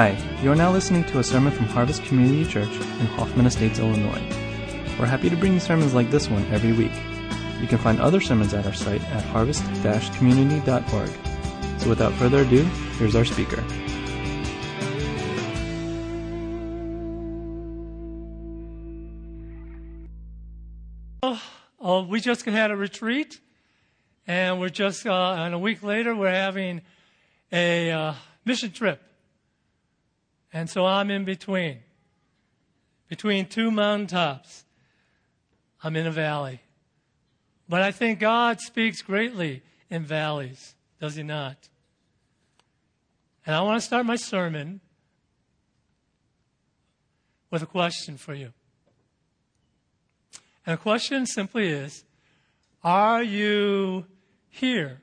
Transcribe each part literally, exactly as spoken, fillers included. Hi, you're now listening to a sermon from Harvest Community Church in Hoffman Estates, Illinois. We're happy to bring sermons like this one every week. You can find other sermons at our site at harvest dash community dot org. So without further ado, here's our speaker. Uh, uh, we just had a retreat, and we're just, uh, and a week later, we're having a uh, mission trip. And so I'm in between, between two mountaintops. I'm in a valley. But I think God speaks greatly in valleys, does he not? And I want to start my sermon with a question for you. And the question simply is, are you here?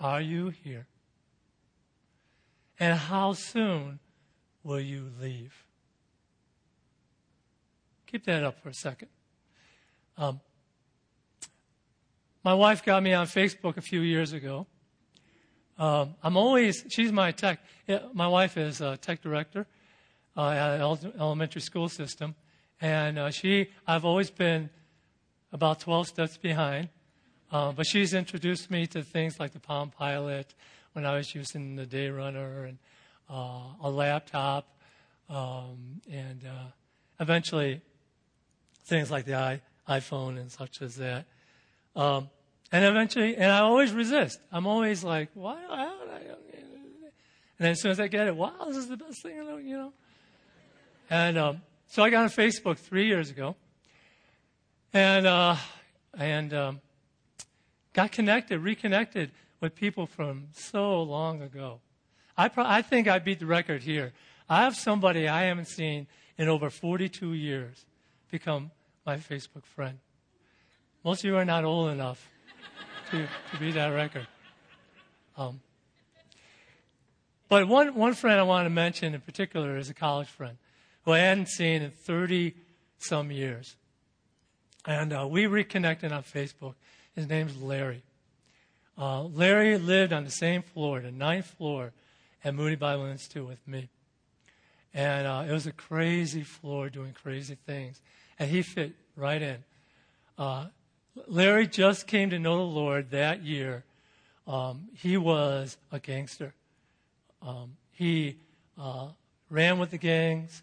Are you here? And how soon will you leave? Keep that up for a second. Um, my wife got me on Facebook a few years ago. Um, I'm always, she's my tech, my wife is a tech director uh, at an elementary school system. And uh, she, I've always been about twelve steps behind. Uh, but she's introduced me to things like the Palm Pilot, when I was using the Day Runner and uh, a laptop, um, and uh, eventually things like the I, iPhone and such as that. Um, and eventually, and I always resist. I'm always like, why? I don't, I don't, and as soon as I get it, wow, this is the best thing, you know. And um, so I got on Facebook three years ago, and uh, and um, got connected, reconnected with people from so long ago. I pro- I think I beat the record here. I have somebody I haven't seen in over forty-two years become my Facebook friend. Most of you are not old enough to, to beat that record. Um, but one, one friend I want to mention in particular is a college friend who I hadn't seen in thirty-some years. And uh, we reconnected on Facebook. His name's Larry. Uh, Larry lived on the same floor, the ninth floor at Moody Bible Institute with me. And uh, it was a crazy floor doing crazy things. And he fit right in. Uh, Larry just came to know the Lord that year. Um, he was a gangster. Um, he uh, ran with the gangs.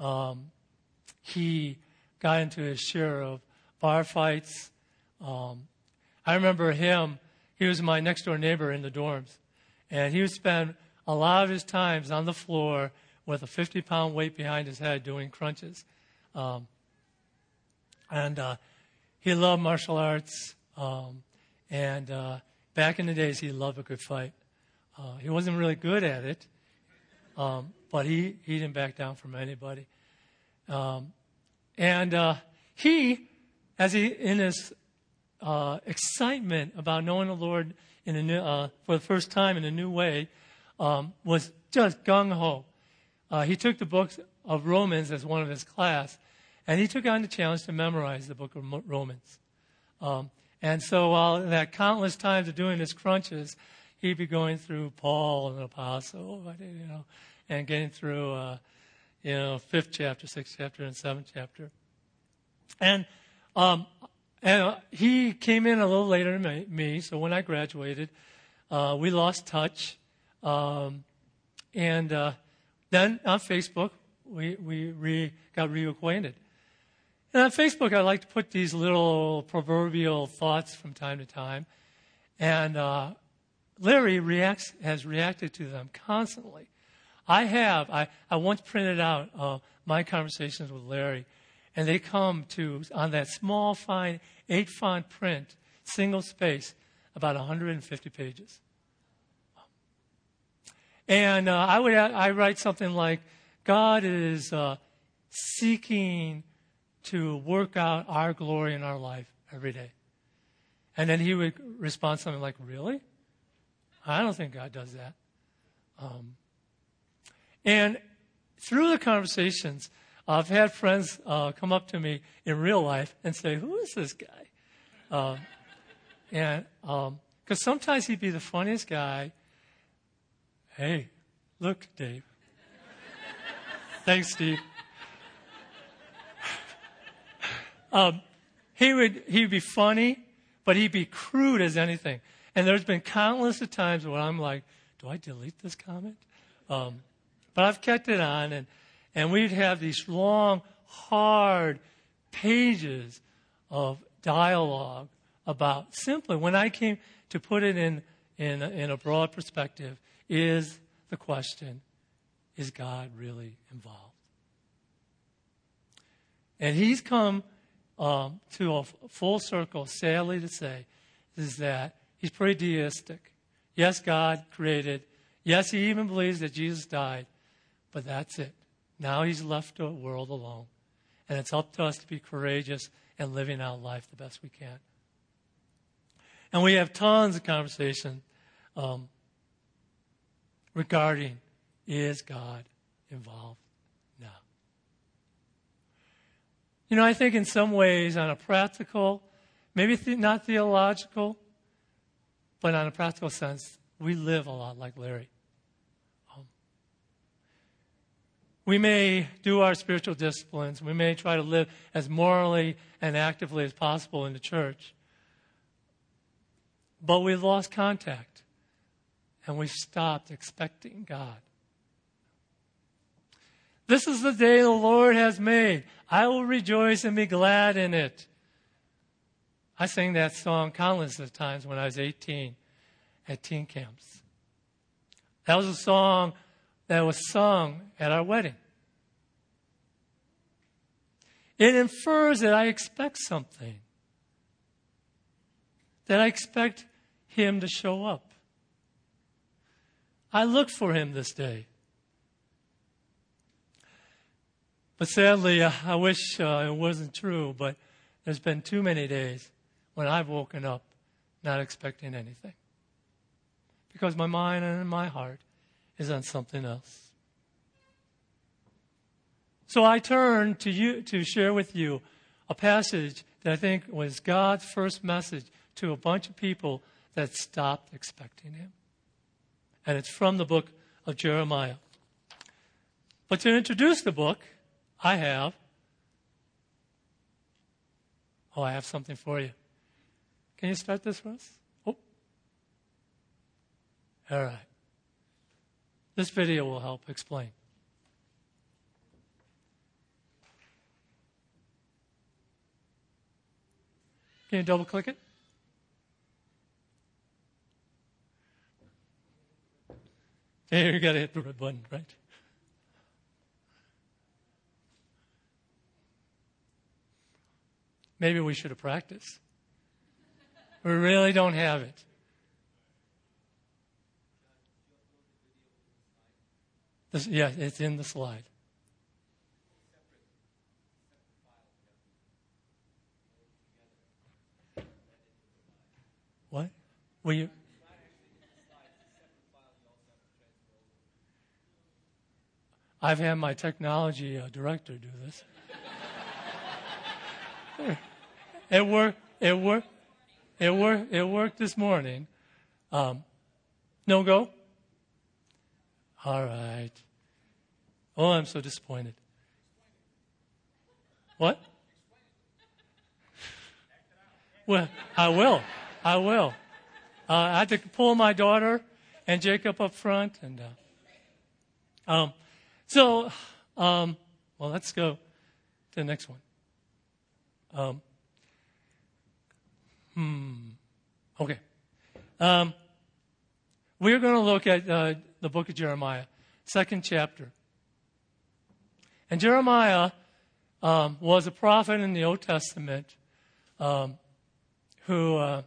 Um, he got into his share of bar fights. Um, I remember him. He was my next-door neighbor in the dorms. And he would spend a lot of his times on the floor with a fifty-pound weight behind his head doing crunches. Um, and uh, he loved martial arts. Um, and uh, back in the days, he loved a good fight. Uh, he wasn't really good at it, um, but he, he didn't back down from anybody. Um, and uh, he, as he in his... Uh, excitement about knowing the Lord in a new, uh, for the first time in a new way um, was just gung-ho. Uh, he took the book of Romans as one of his class, and he took on the challenge to memorize the book of Romans. Um, and so while uh, that countless times of doing his crunches, he'd be going through Paul and the apostle, you know, and getting through, uh, you know, fifth chapter, sixth chapter, and seventh chapter. And um And he came in a little later than me, so when I graduated, uh, we lost touch. Um, and uh, then on Facebook, we, we re, got reacquainted. And on Facebook, I like to put these little proverbial thoughts from time to time. And uh, Larry reacts, has reacted to them constantly. I have. I, I once printed out uh, my conversations with Larry. And they come to, on that small, fine, eight-font print, single space, about one hundred fifty pages. And uh, I would I write something like, God is uh, seeking to work out our glory in our life every day. And then he would respond something like, really? I don't think God does that. Um, and through the conversations, I've had friends uh, come up to me in real life and say, who is this guy? Um, and because um, sometimes he'd be the funniest guy. Hey, Look, Dave. Thanks, Steve. Um, he would, he'd be funny, but he'd be crude as anything. And there's been countless of times when I'm like, do I delete this comment? Um, but I've kept it on, and, and we'd have these long, hard pages of dialogue about simply, when I came to put it in, in, in a broad perspective, is the question, is God really involved? And he's come um, to a f- full circle, sadly to say, is that he's pretty deistic. Yes, God created. Yes, he even believes that Jesus died. But that's it. Now he's left the world alone. And it's up to us to be courageous and living out life the best we can. And we have tons of conversation um, regarding, is God involved now? You know, I think in some ways, on a practical, maybe th- not theological, but on a practical sense, we live a lot like Larry. Um, we may do our spiritual disciplines. We may try to live as morally and actively as possible in the church. But we've lost contact, and we've stopped expecting God. This is the day the Lord has made. I will rejoice and be glad in it. I sang that song countless of times when I was eighteen at teen camps. That was a song that was sung at our wedding. It infers that I expect something, that I expect him to show up. I look for him this day. But sadly, I wish uh, it wasn't true, but there's been too many days when I've woken up not expecting anything, because my mind and my heart is on something else. So I turn to you to share with you a passage that I think was God's first message to a bunch of people that stopped expecting him. And it's from the book of Jeremiah. But to introduce the book, I have, oh, I have something for you. Can you start this for us? Oh. All right. This video will help explain. Can you double click it? Hey, you got to hit the red button, right? Maybe we should have practiced. We really don't have it. This, yeah, it's in the slide. What? Will you? I've had my technology uh, director do this. It worked. It worked. It worked. It worked this morning. Um, no go. All right. Oh, I'm so disappointed. What? Well, I will. I will. Uh, I had to pull my daughter and Jacob up front, and uh, um, so um, well, let's go to the next one. Um, hmm. Okay. Um, we're going to look at uh, the book of Jeremiah, second chapter. And Jeremiah um, was a prophet in the Old Testament um, who uh,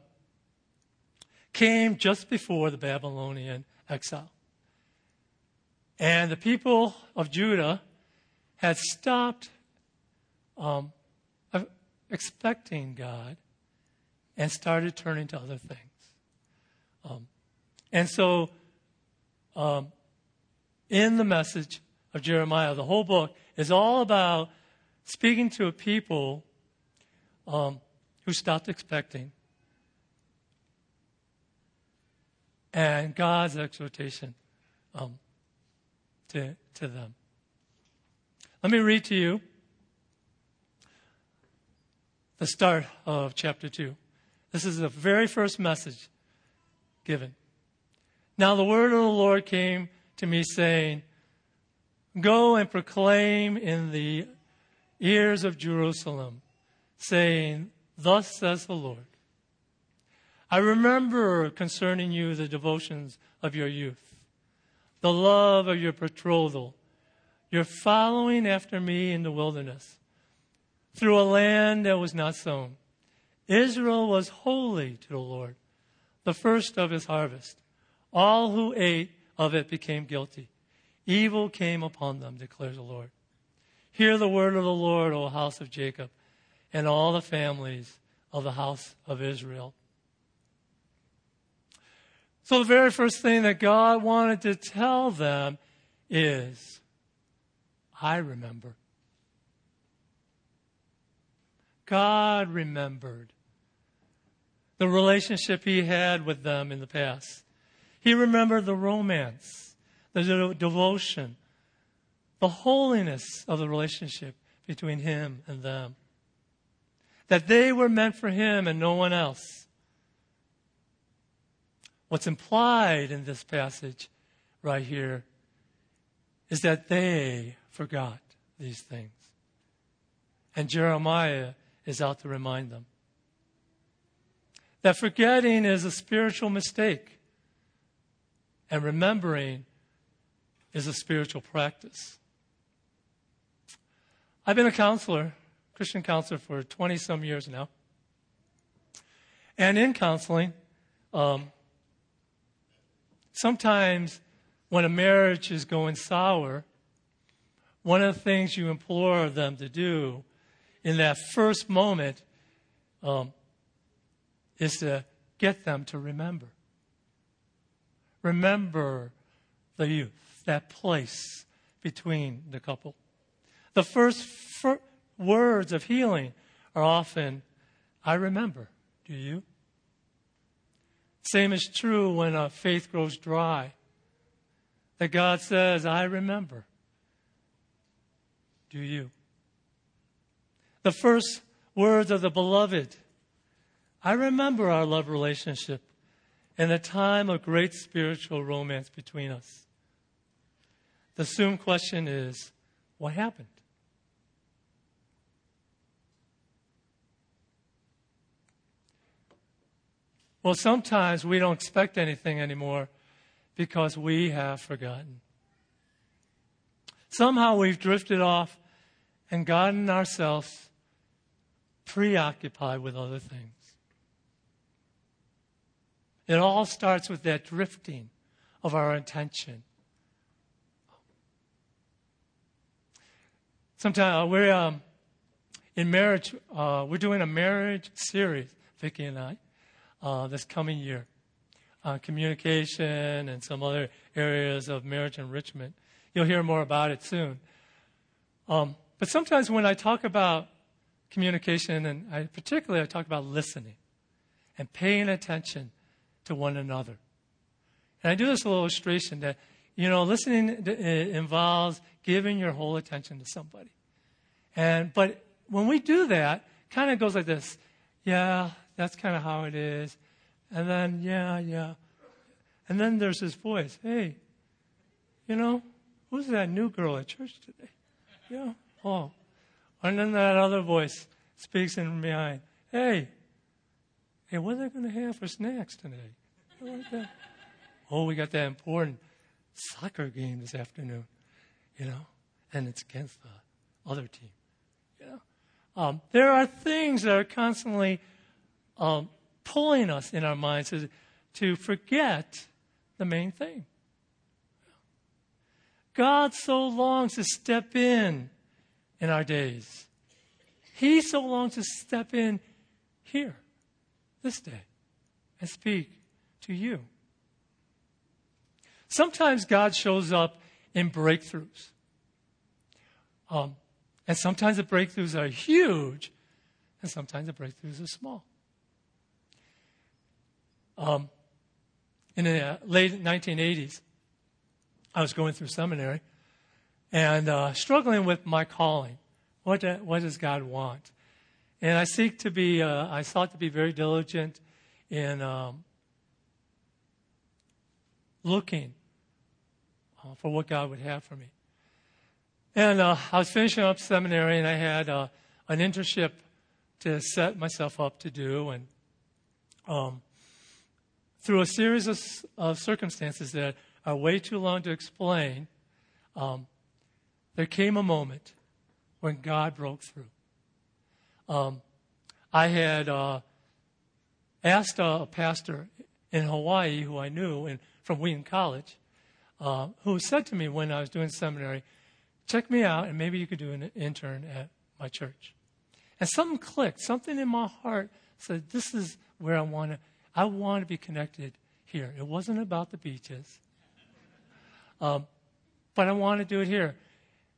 came just before the Babylonian exile. And the people of Judah had stopped um expecting God and started turning to other things. Um, and so um, in the message of Jeremiah, the whole book is all about speaking to a people um, who stopped expecting, and God's exhortation um, to, to them. Let me read to you the start of chapter two. This is the very first message given. Now the word of the Lord came to me saying, go and proclaim in the ears of Jerusalem, saying, thus says the Lord. I remember concerning you the devotions of your youth, the love of your betrothal, your following after me in the wilderness, through a land that was not sown. Israel was holy to the Lord, the first of his harvest. All who ate of it became guilty. Evil came upon them, declares the Lord. Hear the word of the Lord, O house of Jacob, and all the families of the house of Israel. So the very first thing that God wanted to tell them is, I remember. God remembered the relationship he had with them in the past. He remembered the romance, the de- devotion, the holiness of the relationship between him and them. That they were meant for him and no one else. What's implied in this passage right here is that they forgot these things. And Jeremiah is out to remind them. That forgetting is a spiritual mistake. And remembering is a spiritual practice. I've been a counselor, Christian counselor, for twenty-some years now. And in counseling, um, sometimes when a marriage is going sour, one of the things you implore them to do in that first moment um, is to get them to remember. Remember the youth, that place between the couple. The first fir- words of healing are often, I remember, do you? Same is true when our faith grows dry. That God says, I remember, do you? The first words of the beloved, I remember our love relationship and a time of great spiritual romance between us. The assumed question is, what happened? Well, sometimes we don't expect anything anymore because we have forgotten. Somehow we've drifted off and gotten ourselves preoccupied with other things. It all starts with that drifting of our attention. Sometimes we're um, in marriage, uh, we're doing a marriage series, Vicki and I, uh, this coming year. Uh, communication and some other areas of marriage enrichment. You'll hear more about it soon. Um, but sometimes when I talk about communication, and I, particularly I talk about listening and paying attention to one another. And I do this little illustration that, you know, listening to, uh, involves giving your whole attention to somebody. And but when we do that, it kind of goes like this. Yeah, that's kind of how it is. And then, yeah, yeah. And then there's this voice. Hey, you know, who's that new girl at church today? Yeah, oh. And then that other voice speaks in behind. Hey, hey, what are they going to have for snacks today? Oh, we got that important soccer game this afternoon, you know, and it's against the other team. You know, um, there are things that are constantly um, pulling us in our minds to, to forget the main thing. God so longs to step in in our days. He so longs to step in here, this day, and speak to you. Sometimes God shows up in breakthroughs. Um, and sometimes the breakthroughs are huge, and sometimes the breakthroughs are small. Um, in the late nineteen eighties, I was going through seminary, and uh, struggling with my calling. What, do, what does God want? And I seek to be, uh, I sought to be very diligent in um, looking uh, for what God would have for me. And uh, I was finishing up seminary, and I had uh, an internship to set myself up to do. And um, through a series of, of circumstances that are way too long to explain, um, there came a moment when God broke through. Um, I had uh, asked a pastor in Hawaii who I knew in, from Wheaton College, uh, who said to me when I was doing seminary, check me out, and maybe you could do an intern at my church. And something clicked. Something in my heart said, this is where I want to, I want to be connected here. It wasn't about the beaches, um, but I want to do it here.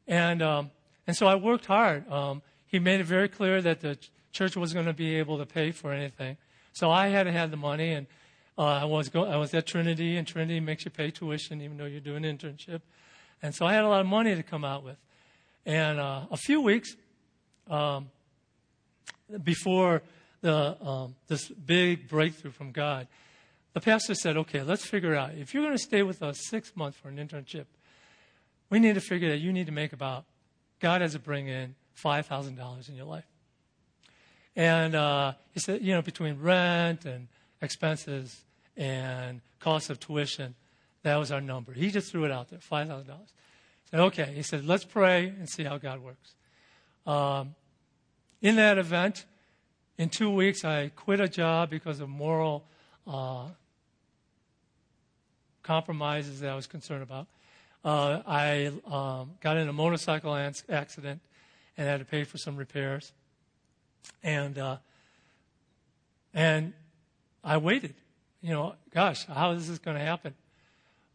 And um, and so I worked hard. Um, he made it very clear that the ch- church was going to be able to pay for anything. So I had had the money, and uh, I was go- I was at Trinity, and Trinity makes you pay tuition even though you're doing an internship. And so I had a lot of money to come out with. And uh, a few weeks um, before the um, this big breakthrough from God, the pastor said, okay, let's figure out. If you're going to stay with us six months for an internship, we need to figure that you need to make about, God has to bring in five thousand dollars in your life. And uh, he said, you know, between rent and expenses and cost of tuition, that was our number. He just threw it out there, five thousand dollars. I said, okay. He said, let's pray and see how God works. Um, in that event, in two weeks, I quit a job because of moral uh, compromises that I was concerned about. Uh, I um, got in a motorcycle accident and had to pay for some repairs. And uh, and I waited. You know, gosh, how is this going to happen?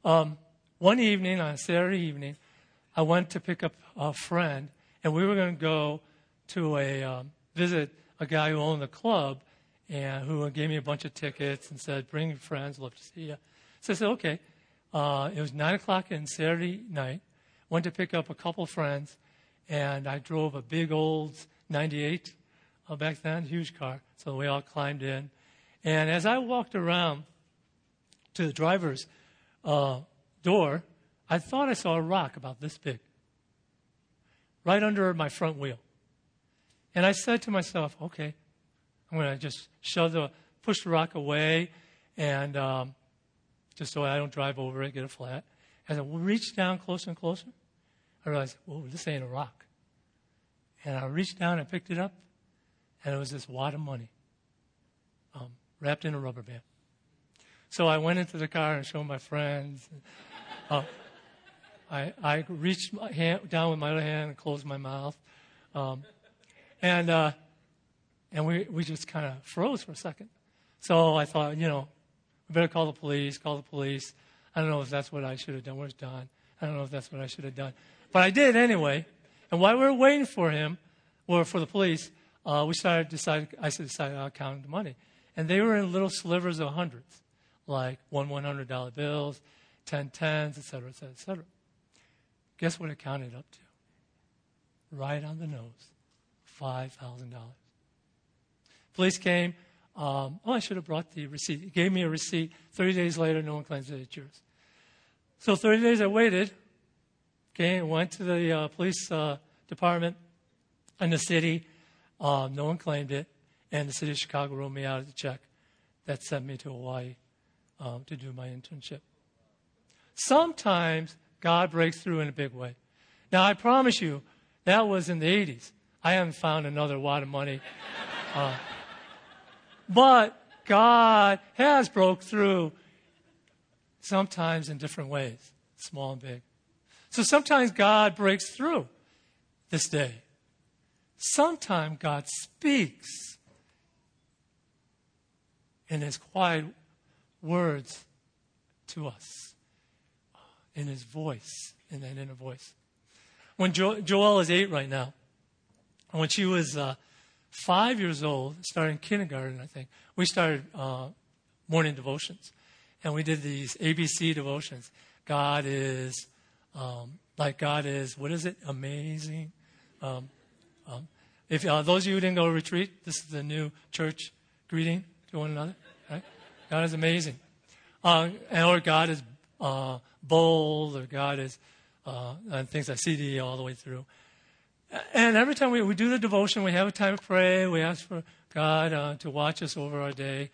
Um, one evening, on a Saturday evening, I went to pick up a friend, and we were going to go to a um, visit a guy who owned the club and who gave me a bunch of tickets and said, bring your friends, love to see you. So I said, okay. Uh, it was nine o'clock on Saturday night. Went to pick up a couple friends, and I drove a big old ninety-eight uh, back then, huge car. So we all climbed in. And as I walked around to the driver's Uh, door, I thought I saw a rock about this big, right under my front wheel. And I said to myself, okay, I'm going to just shove the, push the rock away, and um, just so I don't drive over it, get it flat. As I reached down closer and closer, I realized, whoa, this ain't a rock. And I reached down and picked it up, and it was this wad of money um, wrapped in a rubber band. So I went into the car and showed my friends. Uh, I, I reached my hand, down with my other hand and closed my mouth. Um, and uh, and we, we just kind of froze for a second. So I thought, you know, we better call the police, call the police. I don't know if that's what I should have done. Where's Don? I don't know if that's what I should have done. But I did anyway. And while we were waiting for him, or for the police, uh, we started deciding, I decided I'll count the money. And they were in little slivers of hundreds, like one one hundred dollar bills, ten tens, et cetera, et cetera, et cetera. Guess what it counted up to? Right on the nose, five thousand dollars. Police came. Um, oh, I should have brought the receipt. He gave me a receipt. thirty days later, no one claims that it's yours. So thirty days I waited, okay, went to the uh, police uh, department in the city. Um, no one claimed it. And the city of Chicago wrote me out a check that sent me to Hawaii. Um, to do my internship. Sometimes God breaks through in a big way. Now, I promise you, that was in the eighties. I haven't found another wad of money. Uh, but God has broke through sometimes in different ways, small and big. So sometimes God breaks through this day. Sometimes God speaks in his quiet words to us in his voice, in that inner voice. When jo- Joelle is eight right now, and when she was uh, five years old, starting kindergarten, I think, we started uh, morning devotions. And we did these A B C devotions. God is um, like God is, what is it? Amazing. Um, um, if uh, those of you who didn't go to retreat, this is the new church greeting to one another. Right? God is amazing. Uh, and or God is uh, bold, or God is, uh, and things like C D all the way through. And every time we, we do the devotion, we have a time to pray, we ask for God uh, to watch us over our day.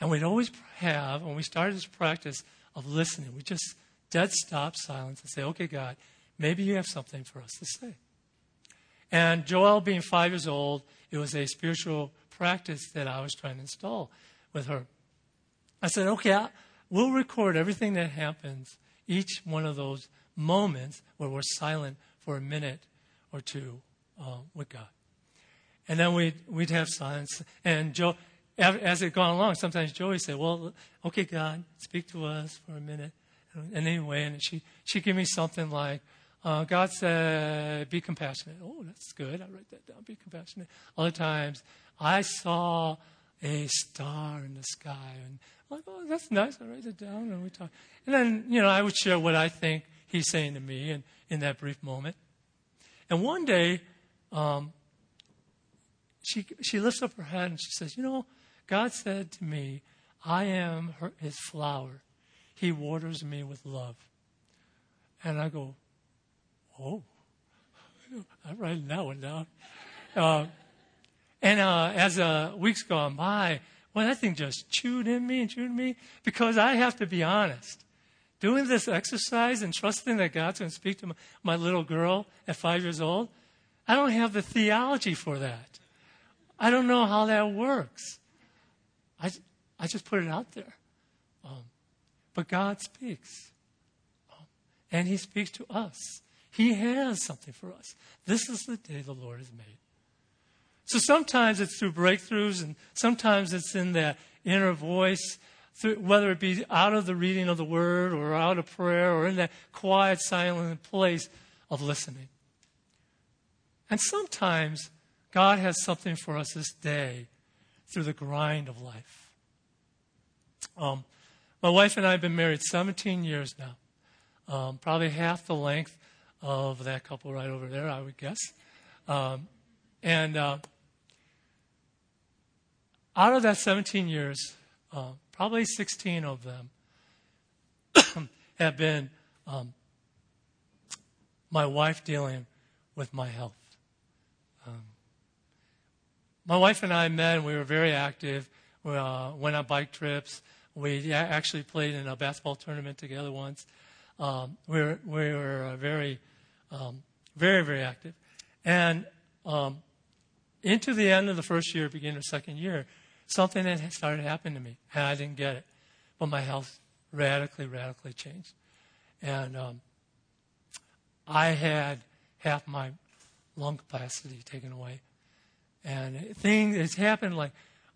And we'd always have, when we started this practice of listening, we just dead stop, silence, and say, okay, God, maybe you have something for us to say. And Joelle being five years old, it was a spiritual practice that I was trying to install with her. I said, okay, we'll record everything that happens, each one of those moments where we're silent for a minute or two um, with God. And then we'd, we'd have silence. And Joe, as it gone along, sometimes Joey said, well, okay, God, speak to us for a minute. And anyway, and she, she gave me something like, uh, God said, be compassionate. Oh, that's good. I write that down, be compassionate. Other times, I saw a star in the sky. And I'm like, oh, that's nice. I write it down. And we talk. And then, you know, I would share what I think he's saying to me in, in that brief moment. And one day, um, she she lifts up her head and she says, you know, God said to me, I am her, his flower. He waters me with love. And I go, oh, I'm writing that one down. Uh, and uh, as uh, weeks gone by, well, that thing just chewed in me and chewed in me, because I have to be honest. Doing this exercise and trusting that God's going to speak to my, my little girl at five years old, I don't have the theology for that. I don't know how that works. I, I just put it out there. Um, but God speaks. Um, and he speaks to us. He has something for us. This is the day the Lord has made. So sometimes it's through breakthroughs, and sometimes it's in that inner voice, through, whether it be out of the reading of the word or out of prayer or in that quiet, silent place of listening. And sometimes God has something for us this day through the grind of life. Um, my wife and I have been married seventeen years now, um, probably half the length of that couple right over there, I would guess. Um, and uh, out of that seventeen years, uh, probably sixteen of them have been um, my wife dealing with my health. Um, my wife and I met, and we were very active. We uh, went on bike trips. We actually played in a basketball tournament together once. Um, we were, we were very, um, very, very active. And um, into the end of the first year, beginning of the second year, something that started happening to me, and I didn't get it. But my health radically, radically changed. And um, I had half my lung capacity taken away. And things it's happened like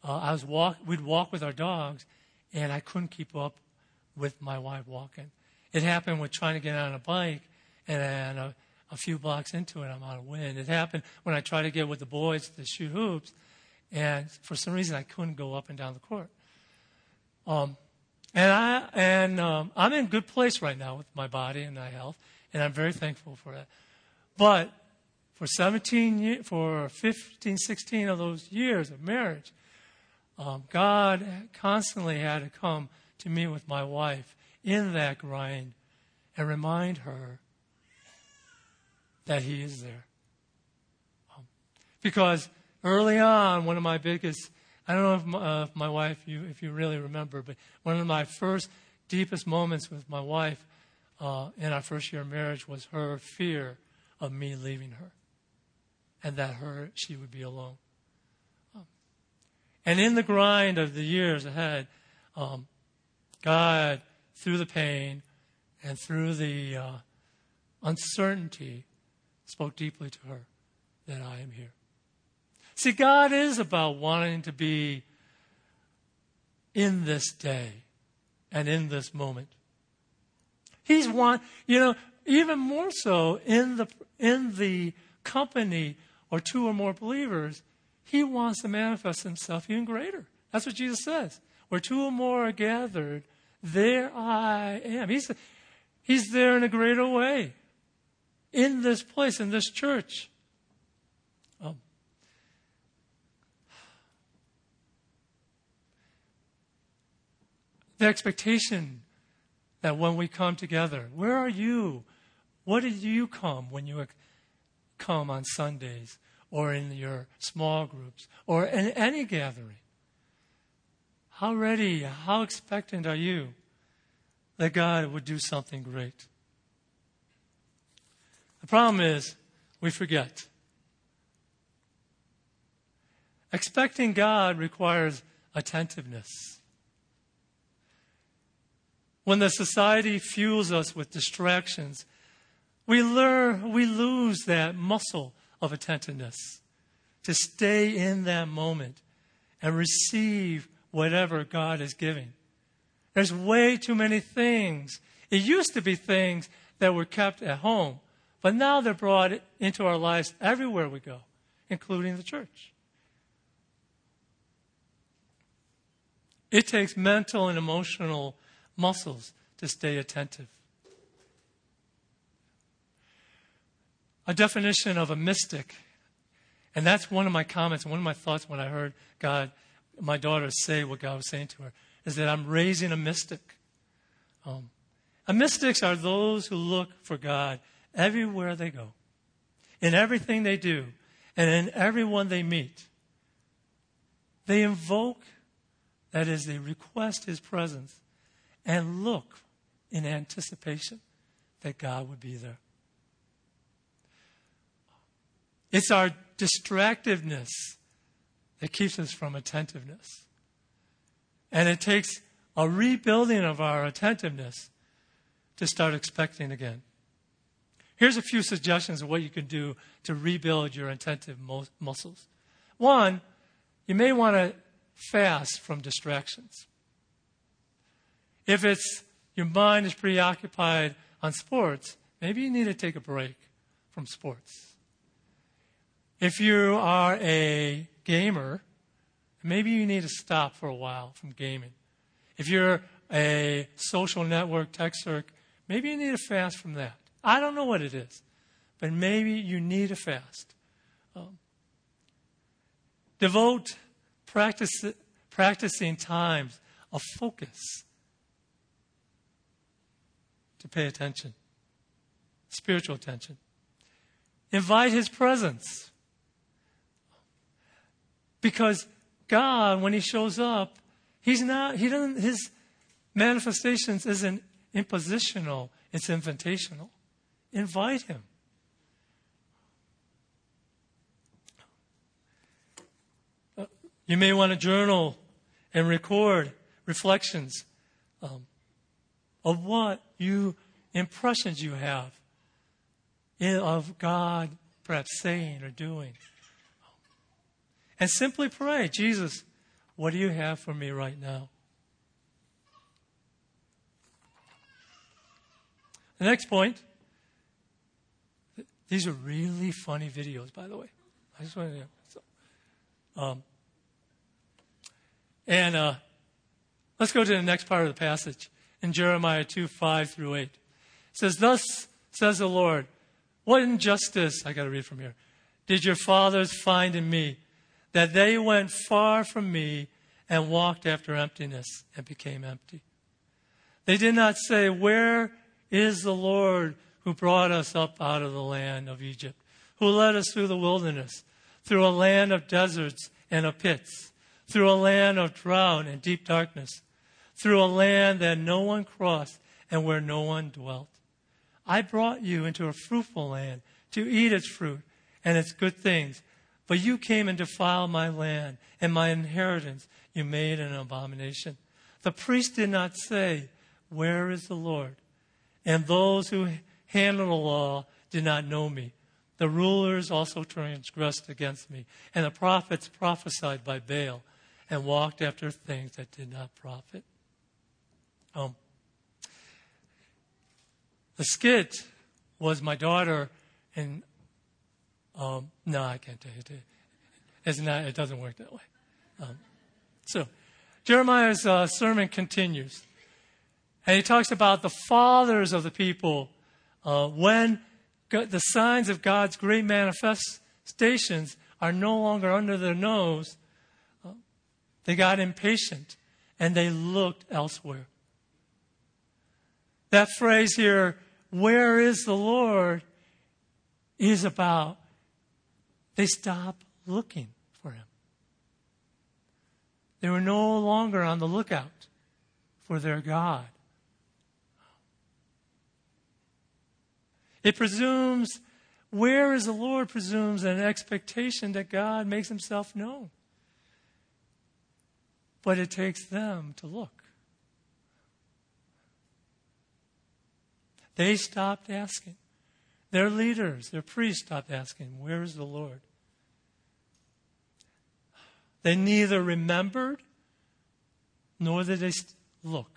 uh, I was walk. We'd walk with our dogs, and I couldn't keep up with my wife walking. It happened with trying to get on a bike, and, and a, a few blocks into it, I'm out of wind. It happened when I tried to get with the boys to shoot hoops, and for some reason I couldn't go up and down the court. Um, and I and um, I'm in a good place right now with my body and my health, and I'm very thankful for that. But For seventeen, for fifteen, sixteen of those years of marriage, um, God constantly had to come to me with my wife in that grind and remind her that he is there. Um, because early on, one of my biggest, I don't know if my, uh, if my wife, you, if you really remember, but one of my first deepest moments with my wife uh, in our first year of marriage was her fear of me leaving her. And that her she would be alone. Um, and in the grind of the years ahead, um, God, through the pain and through the uh, uncertainty, spoke deeply to her that I am here. See, God is about wanting to be in this day and in this moment. He's want, you know, even more so in the in the company or two or more believers, he wants to manifest himself even greater. That's what Jesus says. Where two or more are gathered, there I am. He's, He's there in a greater way in this place, in this church. Um, the expectation that when we come together, where are you? What did you come when you come on Sundays or in your small groups or in any gathering? How ready, how expectant are you that God would do something great? The problem is we forget. Expecting God requires attentiveness. When the society fuels us with distractions, we learn, we lose that muscle of attentiveness to stay in that moment and receive whatever God is giving. There's way too many things. It used to be things that were kept at home, but now they're brought into our lives everywhere we go, including the church. It takes mental and emotional muscles to stay attentive. A definition of a mystic, and that's one of my comments, one of my thoughts when I heard God my daughter say what God was saying to her, is that I'm raising a mystic. Um, and mystics are those who look for God everywhere they go, in everything they do, and in everyone they meet. They invoke, that is, they request His presence, and look in anticipation that God would be there. It's our distractiveness that keeps us from attentiveness. And it takes a rebuilding of our attentiveness to start expecting again. Here's a few suggestions of what you can do to rebuild your attentive muscles. One, you may want to fast from distractions. If it's your mind is preoccupied on sports, maybe you need to take a break from sports. If you are a gamer, maybe you need to stop for a while from gaming. If you're a social network texter, maybe you need to fast from that. I don't know what it is, but maybe you need to fast. Um, devote practice, practicing times of focus to pay attention, spiritual attention. Invite His presence. Because God, when He shows up, He's not, He doesn't, His manifestations isn't impositional, it's invitational. Invite Him. You may want to journal and record reflections um, of what you impressions you have in, of God perhaps saying or doing. And simply pray, Jesus, what do you have for me right now? The next point, these are really funny videos, by the way. I just want to know. So, um, and uh, let's go to the next part of the passage in Jeremiah two, five through eight. It says, thus says the Lord, what injustice, I got to read from here, did your fathers find in me, that they went far from me and walked after emptiness and became empty. They did not say, where is the Lord who brought us up out of the land of Egypt, who led us through the wilderness, through a land of deserts and of pits, through a land of drought and deep darkness, through a land that no one crossed and where no one dwelt. I brought you into a fruitful land to eat its fruit and its good things, but you came and defiled my land, and my inheritance you made an abomination. The priest did not say, where is the Lord? And those who handle the law did not know me. The rulers also transgressed against me, and the prophets prophesied by Baal and walked after things that did not profit. Um, the skit was my daughter and Um, no, I can't tell you. It's not, it doesn't work that way. Um, so, Jeremiah's uh, sermon continues. And he talks about the fathers of the people. Uh, when God, the signs of God's great manifestations are no longer under their nose, uh, they got impatient and they looked elsewhere. That phrase here, where is the Lord, is about they stopped looking for him. They were no longer on the lookout for their God. It presumes, where is the Lord presumes an expectation that God makes himself known. But it takes them to look. They stopped asking. Their leaders, their priests stopped asking, where is the Lord? They neither remembered nor did they look.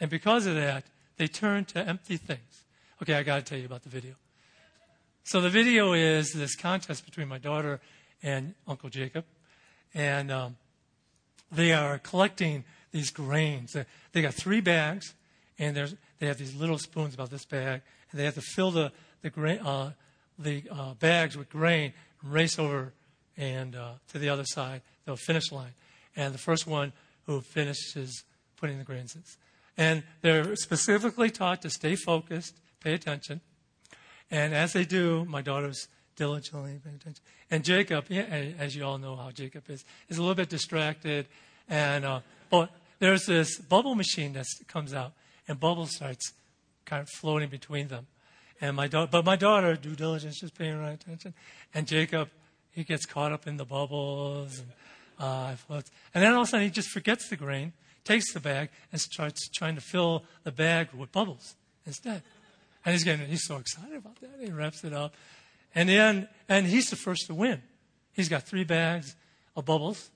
And because of that, they turn to empty things. Okay, I got to tell you about the video. So the video is this contest between my daughter and Uncle Jacob. And um, they are collecting these grains. They, they got three bags, and there's, they have these little spoons about this bag. And they have to fill the the, grain, uh, the uh, bags with grain, race over and uh, to the other side, the finish line. And the first one who finishes putting the grains in. And they're specifically taught to stay focused, pay attention. And as they do, my daughter's diligently paying attention. And Jacob, yeah, as you all know how Jacob is, is a little bit distracted. And uh, but there's this bubble machine that comes out, and bubble starts kind of floating between them. And my daughter, but my daughter, due diligence, just paying right attention. And Jacob, he gets caught up in the bubbles and uh, floats. And then all of a sudden, he just forgets the grain, takes the bag and starts trying to fill the bag with bubbles instead. And he's getting, he's so excited about that. He wraps it up. And then, and he's the first to win. He's got three bags of bubbles.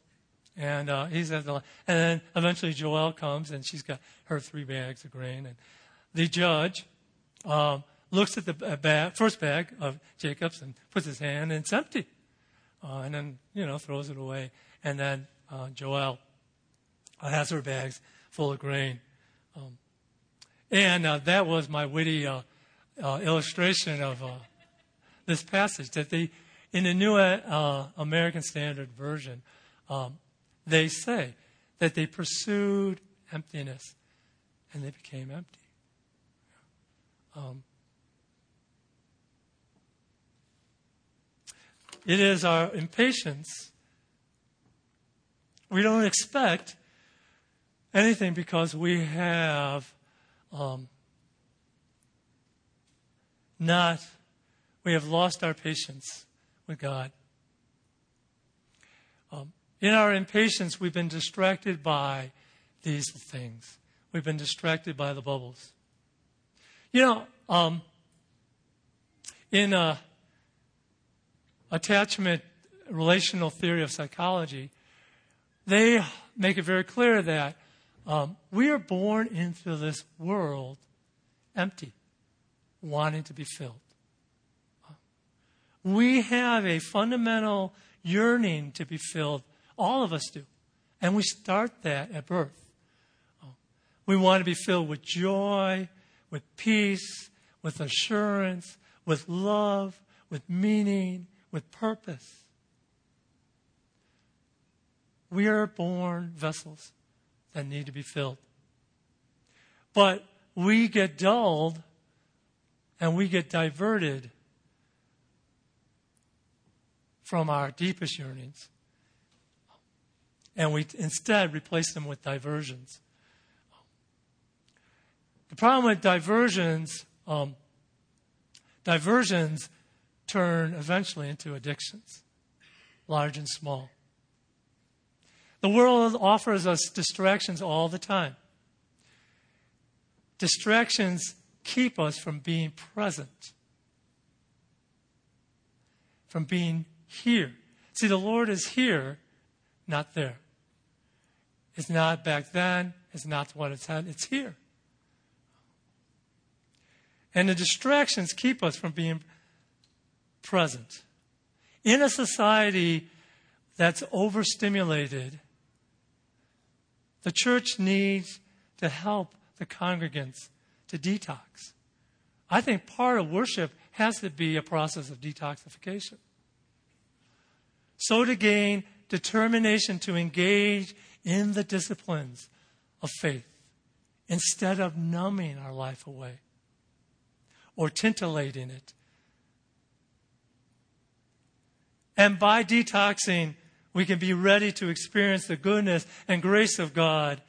And uh, he's at the, and then eventually Joelle comes and she's got her three bags of grain. And the judge um, looks at the bag, first bag of Jacob's and puts his hand and it's empty. Uh, and then, you know, throws it away. And then uh, Joelle has her bags full of grain. Um, and uh, that was my witty uh, uh, illustration of uh, this passage, that they, in the New uh, American Standard Version, um, they say that they pursued emptiness and they became empty. Um, it is our impatience. We don't expect anything because we have um, not, we have lost our patience with God. Um, in our impatience, we've been distracted by these things. We've been distracted by the bubbles. You know, um, in uh, attachment relational theory of psychology, they make it very clear that Um, we are born into this world empty, wanting to be filled. We have a fundamental yearning to be filled. All of us do. And we start that at birth. We want to be filled with joy, with peace, with assurance, with love, with meaning, with purpose. We are born vessels that need to be filled. But we get dulled and we get diverted from our deepest yearnings. And we instead replace them with diversions. The problem with diversions, um, diversions turn eventually into addictions, large and small. The world offers us distractions all the time. Distractions keep us from being present, from being here. See, the Lord is here, not there. It's not back then. It's not what it's had. It's here. And the distractions keep us from being present. In a society that's overstimulated The church needs to help the congregants to detox. I think part of worship has to be a process of detoxification. So to gain determination to engage in the disciplines of faith instead of numbing our life away or titillating it. And by detoxing, we can be ready to experience the goodness and grace of God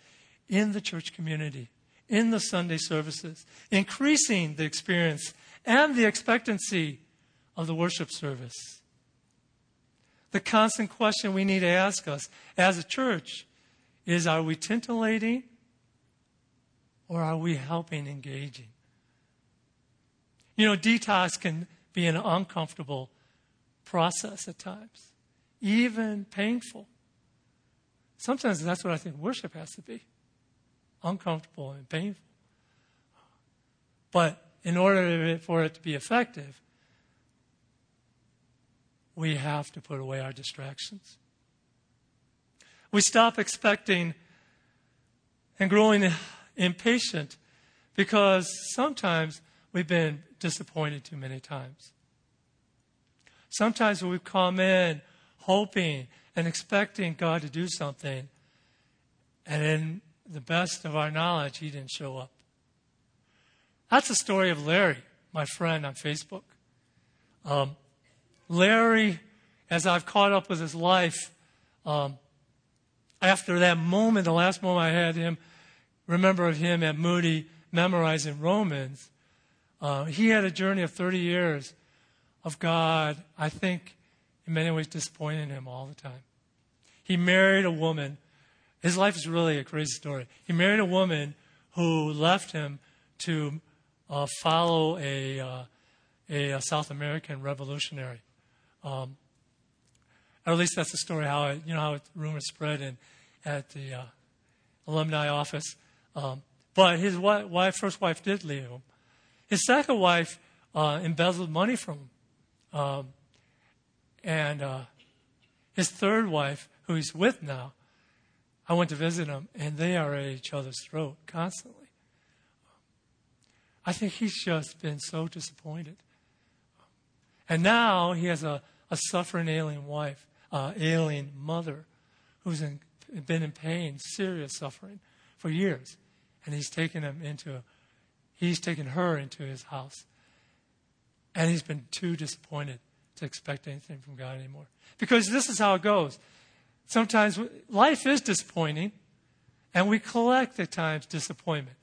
in the church community, in the Sunday services, increasing the experience and the expectancy of the worship service. The constant question we need to ask us as a church is, are we titillating or are we helping, engaging? You know, detox can be an uncomfortable process at times, even painful. Sometimes that's what I think worship has to be, uncomfortable and painful. But in order for it to be effective, we have to put away our distractions. We stop expecting and growing impatient because sometimes we've been disappointed too many times. Sometimes we've come in hoping and expecting God to do something, and in the best of our knowledge, he didn't show up. That's the story of Larry, my friend on Facebook. Um, Larry, as I've caught up with his life, um, after that moment, the last moment I had him, remember of him at Moody memorizing Romans, uh, he had a journey of thirty years of God, I think, in many ways disappointing him all the time. He married a woman. His life is really a crazy story. He married a woman who left him to Uh, follow a, uh, a a South American revolutionary, um, or at least that's the story. How it, you know how it, rumors spread in at the uh, alumni office. Um, but his wife, wife, first wife, did leave him. His second wife uh, embezzled money from him, um, and uh, his third wife, who he's with now, I went to visit him, and they are at each other's throat constantly. I think he's just been so disappointed. And now he has a, a suffering alien wife, uh, alien mother, who's in, been in pain, serious suffering, for years. And he's taken him into, he's taken her into his house. And he's been too disappointed to expect anything from God anymore. Because this is how it goes. Sometimes life is disappointing, and we collect at times disappointment.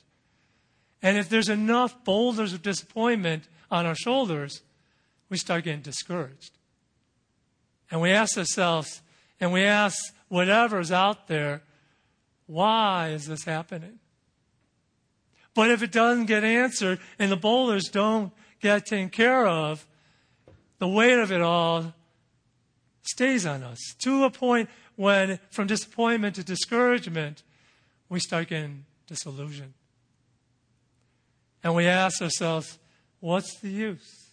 And if there's enough boulders of disappointment on our shoulders, we start getting discouraged. And we ask ourselves, and we ask whatever's out there, why is this happening? But if it doesn't get answered and the boulders don't get taken care of, the weight of it all stays on us to a point when, from disappointment to discouragement, we start getting disillusioned. And we ask ourselves, what's the use?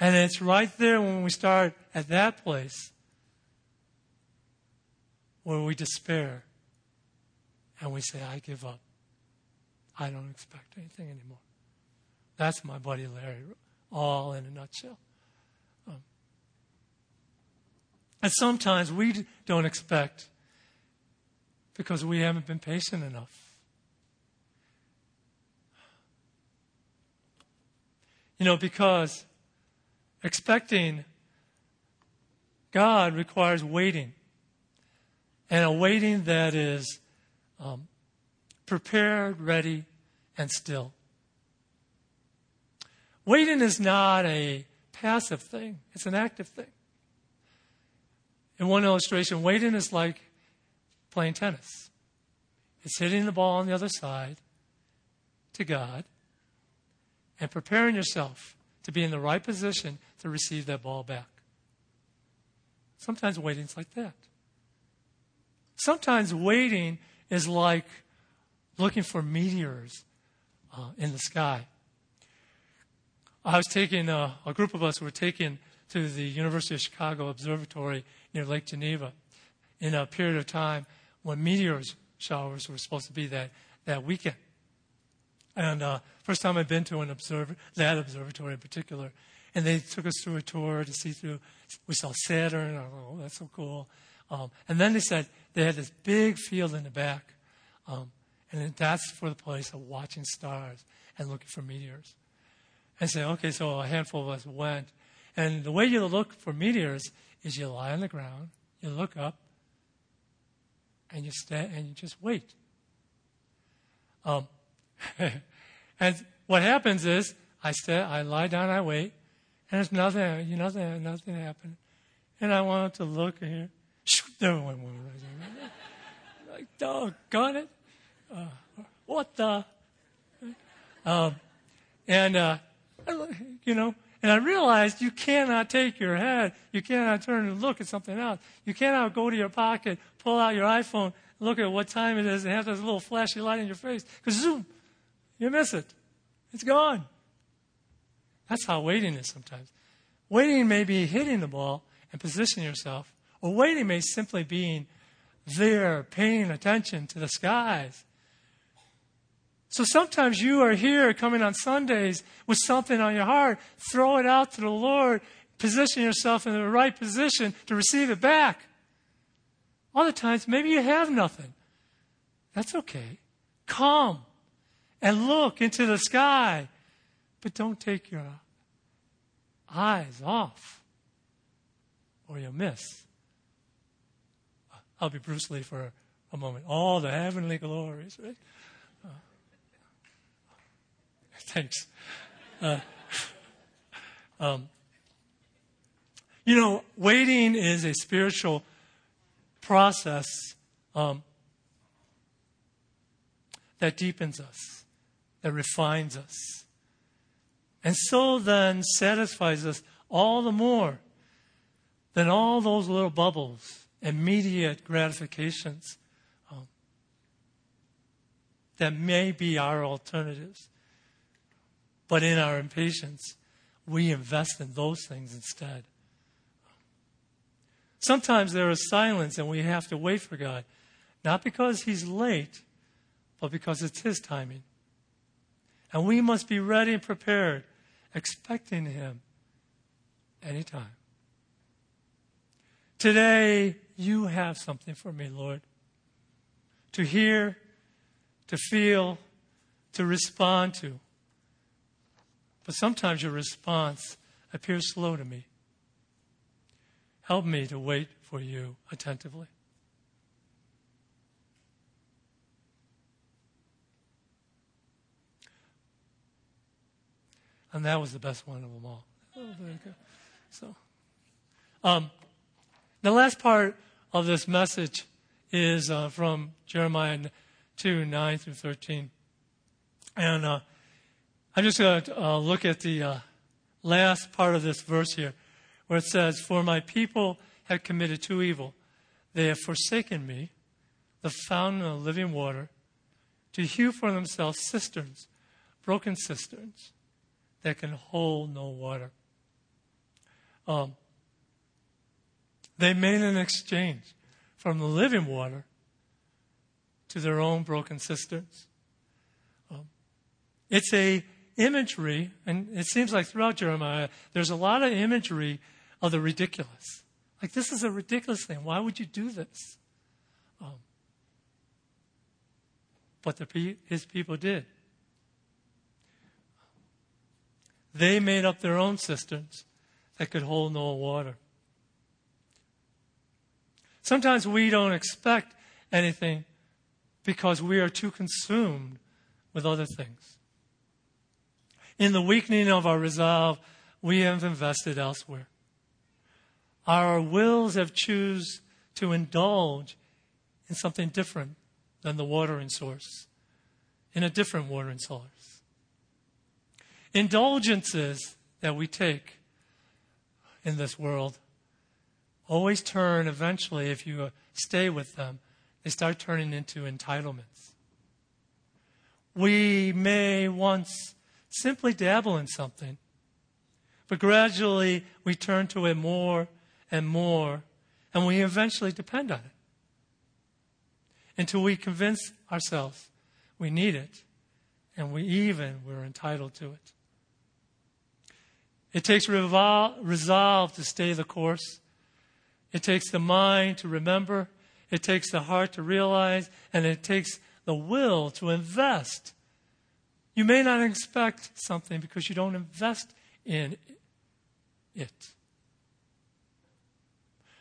And it's right there when we start at that place where we despair and we say, I give up. I don't expect anything anymore. That's my buddy Larry, all in a nutshell. Um, and sometimes we don't expect because we haven't been patient enough. You know, because expecting God requires waiting. And a waiting that is um, prepared, ready, and still. Waiting is not a passive thing. It's an active thing. In one illustration, waiting is like playing tennis. It's hitting the ball on the other side to God, and preparing yourself to be in the right position to receive that ball back. Sometimes waiting's like that. Sometimes waiting is like looking for meteors uh, in the sky. I was taking, uh, a group of us were taken to the University of Chicago Observatory near Lake Geneva in a period of time when meteor showers were supposed to be that, that weekend. And uh, first time I'd been to an observer, that observatory in particular, and they took us through a tour to see through. We saw Saturn. Oh, that's so cool. Um, and then they said they had this big field in the back, um, and that's for the place of watching stars and looking for meteors. And say, okay, so a handful of us went. And the way you look for meteors is you lie on the ground, you look up, and you stand and you just wait. Um, and what happens is I stand, I lie down, I wait, and there's nothing, you know, nothing, nothing happened. And I wanted to look and here, there went one right there. Like, dog, got it? Uh, what the? Um, and uh, you know. And I realized you cannot take your head. You cannot turn and look at something else. You cannot go to your pocket, pull out your iPhone, look at what time it is, and have this little flashy light in your face. Because zoom, you miss it. It's gone. That's how waiting is sometimes. Waiting may be hitting the ball and positioning yourself. Or waiting may simply be there, paying attention to the skies. So sometimes you are here coming on Sundays with something on your heart. Throw it out to the Lord. Position yourself in the right position to receive it back. Other times, maybe you have nothing. That's okay. Come and look into the sky. But don't take your eyes off or you'll miss. I'll be Bruce Lee for a moment. All the heavenly glories, right? Thanks. Uh, um, you know, waiting is a spiritual process um, that deepens us, that refines us, and so then satisfies us all the more than all those little bubbles, immediate gratifications um, that may be our alternatives. But in our impatience, we invest in those things instead. Sometimes there is silence and we have to wait for God. Not because he's late, but because it's his timing. And we must be ready and prepared, expecting him anytime. Today, you have something for me, Lord. To hear, to feel, to respond to. But sometimes your response appears slow to me. Help me to wait for you attentively. And that was the best one of them all. So, um, the last part of this message is uh, from Jeremiah two, nine through thirteen. And uh, I'm just going to uh, look at the uh, last part of this verse here, where it says, "For my people have committed two evil. They have forsaken me, the fountain of living water, to hew for themselves cisterns, broken cisterns, that can hold no water. Um, they made an exchange from the living water to their own broken cisterns." Um, it's a imagery, and it seems like throughout Jeremiah, there's a lot of imagery of the ridiculous. Like, this is a ridiculous thing. Why would you do this? Um, but the, his people did. They made up their own cisterns that could hold no water. Sometimes we don't expect anything because we are too consumed with other things. In the weakening of our resolve, we have invested elsewhere. Our wills have chosen to indulge in something different than the watering source, in a different watering source. Indulgences that we take in this world always turn eventually, if you stay with them, they start turning into entitlements. We may once simply dabble in something, but gradually we turn to it more and more, and we eventually depend on it. until we convince ourselves we need it, and we even we're entitled to it. It takes revol- resolve to stay the course. It takes the mind to remember. It takes the heart to realize. And it takes the will to invest. You may not expect something because you don't invest in it.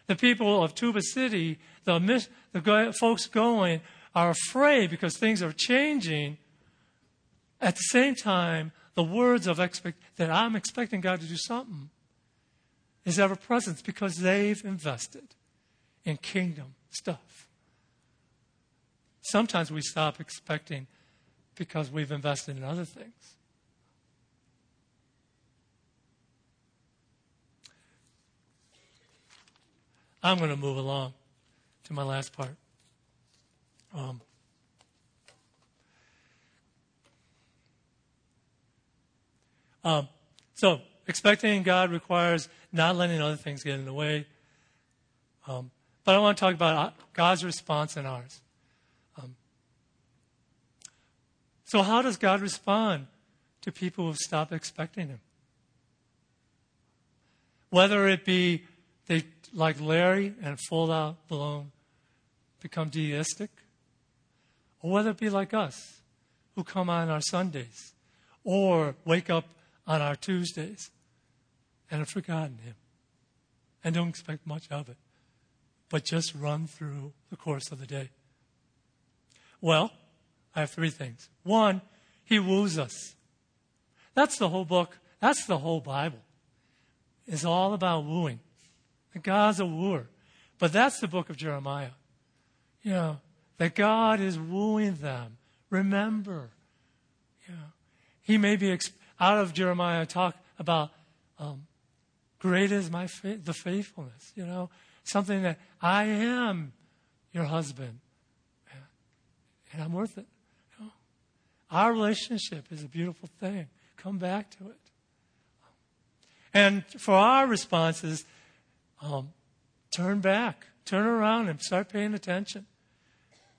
The people of Tuba City, the, mis- the go- folks going, are afraid because things are changing. At the same time, the words of expect that I'm expecting God to do something is ever present because they've invested in kingdom stuff. Sometimes we stop expecting because we've invested in other things. I'm going to move along to my last part. Um, Um, so, expecting God requires not letting other things get in the way. Um, but I want to talk about God's response and ours. Um, so how does God respond to people who stop expecting Him? Whether it be they, like Larry, and full out blown, become deistic, or whether it be like us, who come on our Sundays, or wake up on our Tuesdays, and have forgotten Him, and don't expect much of it, but just run through the course of the day. Well, I have three things. One, He woos us. That's the whole book. That's the whole Bible. It's all about wooing. That God's a wooer. But that's the book of Jeremiah. You know, that God is wooing them. Remember. You know, He may be exp- out of Jeremiah, I talk about um, great is my fa- the faithfulness, you know, something that I am your husband, and I'm worth it. You know? Our relationship is a beautiful thing. Come back to it. And for our responses, um, turn back, turn around, and start paying attention.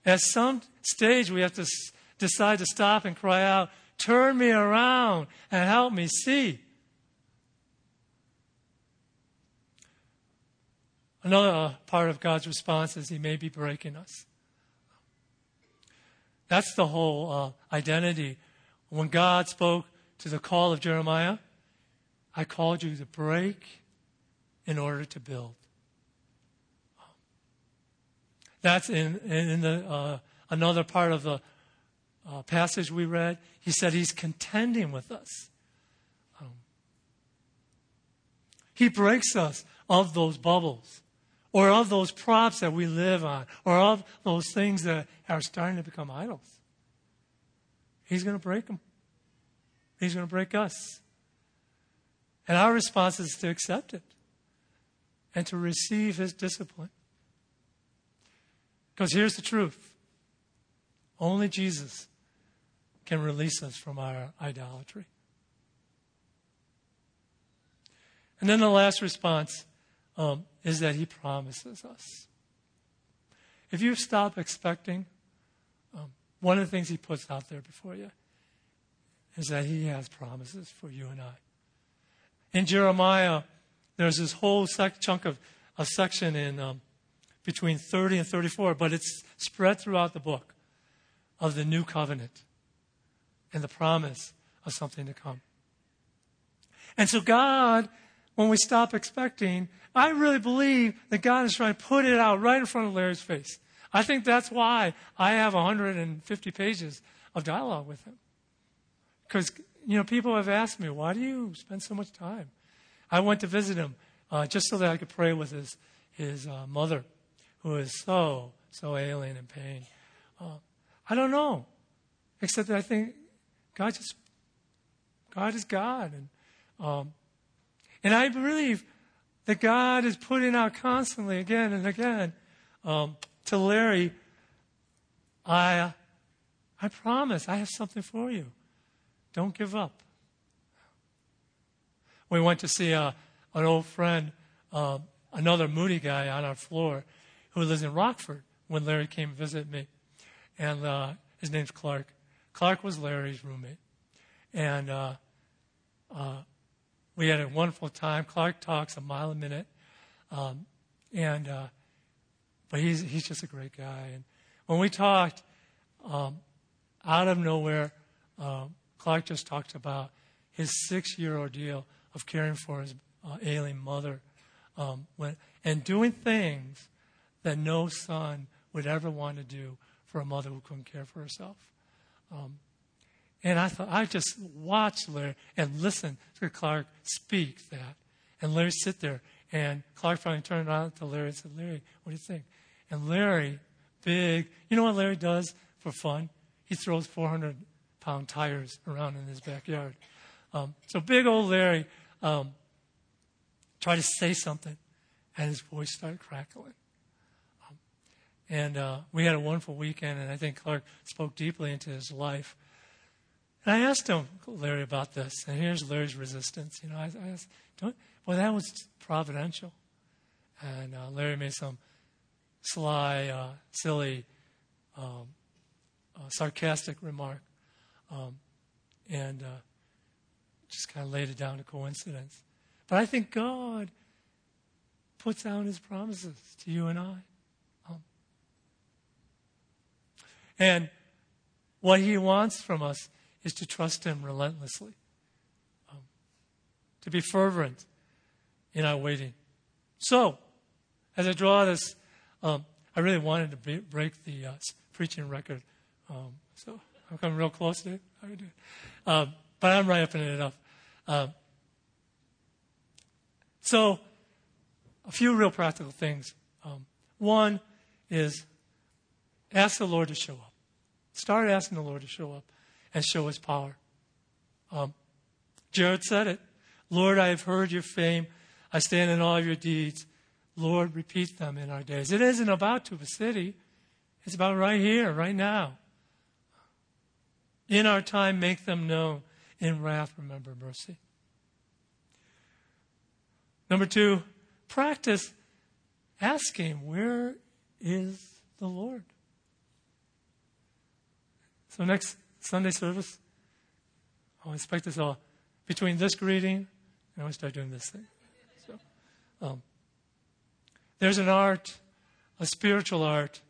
At some stage, we have to s- decide to stop and cry out, "Turn me around and help me see." Another part of God's response is He may be breaking us. That's the whole uh, identity. When God spoke to the call of Jeremiah, "I called you to break in order to build." That's in, in the uh, another part of the Uh, passage we read. He said He's contending with us. Um, he breaks us of those bubbles, or of those props that we live on, or of those things that are starting to become idols. He's going to break them. He's going to break us. And our response is to accept it and to receive His discipline. Because here's the truth. Only Jesus can release us from our idolatry. And then the last response um, is that He promises us. If you stop expecting, um, one of the things He puts out there before you is that He has promises for you and I. In Jeremiah, there's this whole sec- chunk of a section in um, between thirty and thirty-four, but it's spread throughout the book, of the new covenant and the promise of something to come. And so God, when we stop expecting, I really believe that God is trying to put it out right in front of Larry's face. I think that's why I have one hundred fifty pages of dialogue with Him. Because, you know, people have asked me, why do you spend so much time? I went to visit him uh, just so that I could pray with his, his uh, mother, who is so, so ailing and pain. Uh, I don't know, except that I think God just, God is God. And um, and I believe that God is putting out constantly, again and again, um, to Larry, I, I promise I have something for you. Don't give up. We went to see uh, an old friend, uh, another Moody guy on our floor, who lives in Rockford, when Larry came to visit me. and uh, his name's Clark. Clark was Larry's roommate, and uh, uh, we had a wonderful time. Clark talks a mile a minute, um, and uh, but he's he's just a great guy. And when we talked, um, out of nowhere, uh, Clark just talked about his six-year ordeal of caring for his uh, ailing mother, um, when, and doing things that no son would ever want to do for a mother who couldn't care for herself. Um, and I thought, I just watched Larry and listened to Clark speak that. And Larry sit there. And Clark finally turned around to Larry and said, Larry, what do you think? And Larry, big, you know what Larry does for fun? He throws four hundred pound tires around in his backyard. Um, so big old Larry um, tried to say something, and his voice started crackling. Um, and uh, we had a wonderful weekend, and I think Clark spoke deeply into his life. And I asked him, Larry, about this, and here's Larry's resistance. You know, I, I asked, Don't, well, that was providential. And uh, Larry made some sly, uh, silly, um, uh, sarcastic remark, um, and uh, just kind of laid it down to coincidence. But I think God puts down his promises to you and I. Um, and what he wants from us is to trust him relentlessly, um, to be fervent in our waiting. So, as I draw this, um, I really wanted to be, break the uh, preaching record. Um, so, I'm coming real close to it. How are you doing? Um, but I'm wrapping it up. Um, so, a few real practical things. Um, one is ask the Lord to show up. Start asking the Lord to show up and show his power. Um, Jared said it. Lord, I have heard your fame. I stand in awe of your deeds. Lord, repeat them in our days. It isn't about Tuba City. It's about right here, right now. In our time, make them known. In wrath, remember mercy. Number two, practice asking, where is the Lord? So next Sunday service, I'll expect us all. Between this greeting, and I start doing this thing. So, um, there's an art, a spiritual art,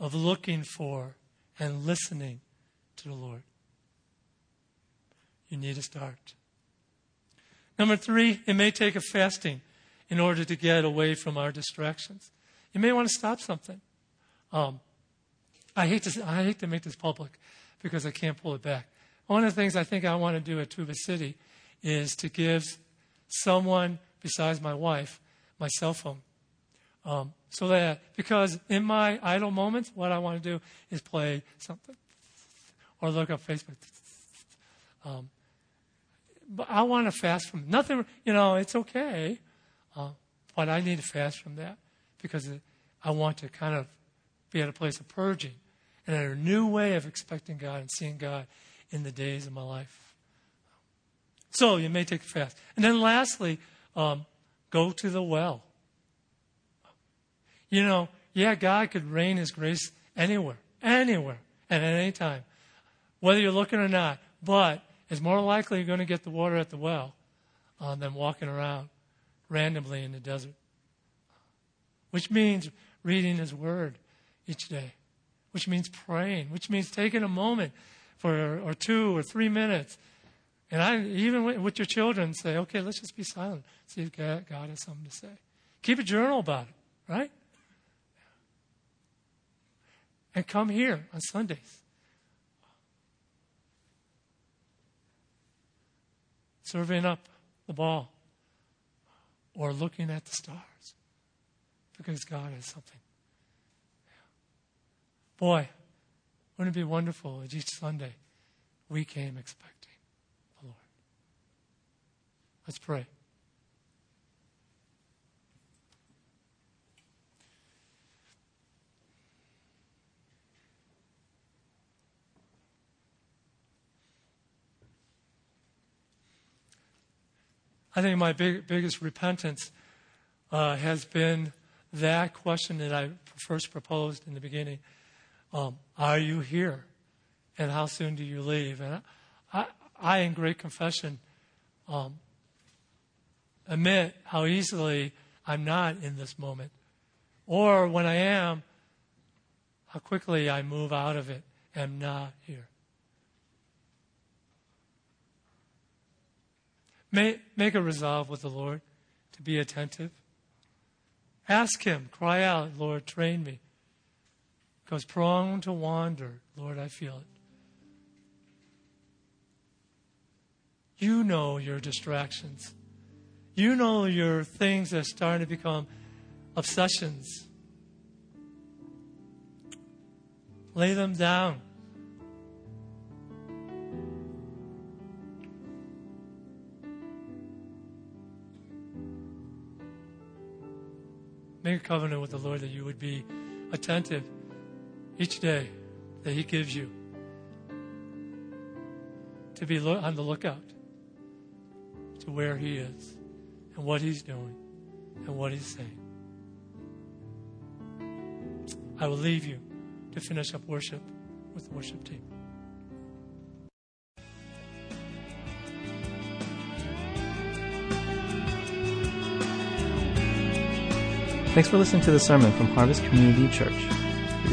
of looking for and listening to the Lord. You need to start. Number three, it may take a fasting in order to get away from our distractions. You may want to stop something. Um, I hate to I hate to make this public, because I can't pull it back. One of the things I think I want to do at Tuba City is to give someone besides my wife my cell phone. Um, so that, because in my idle moments, what I want to do is play something or look up Facebook. Um, but I want to fast from nothing. You know, it's okay. Uh, but I need to fast from that, because it, I want to kind of be at a place of purging and a new way of expecting God and seeing God in the days of my life. So you may take a fast. And then lastly, um, go to the well. You know, yeah, God could rain his grace anywhere, anywhere, and at any time, whether you're looking or not. But it's more likely you're going to get the water at the well uh, than walking around randomly in the desert, which means reading his word each day, which means praying, which means taking a moment for or two or three minutes. And I even with your children say, okay, let's just be silent. See if God, God has something to say. Keep a journal about it, right? And come here on Sundays. Surveying up the ball or looking at the stars, because God has something. Boy, wouldn't it be wonderful if each Sunday we came expecting the Lord? Let's pray. I think my big, biggest repentance uh, has been that question that I first proposed in the beginning. um, are you here? And how soon do you leave? And I, I, I in great confession, um, admit how easily I'm not in this moment. Or when I am, how quickly I move out of it and am not here. Make, make a resolve with the Lord to be attentive. Ask him, cry out, Lord, train me. Because prone to wander, Lord, I feel it. You know your distractions. You know your things that are starting to become obsessions. Lay them down. Make a covenant with the Lord that you would be attentive each day that he gives you, to be on the lookout to where he is and what he's doing and what he's saying. I will leave you to finish up worship with the worship team. Thanks for listening to the sermon from Harvest Community Church. If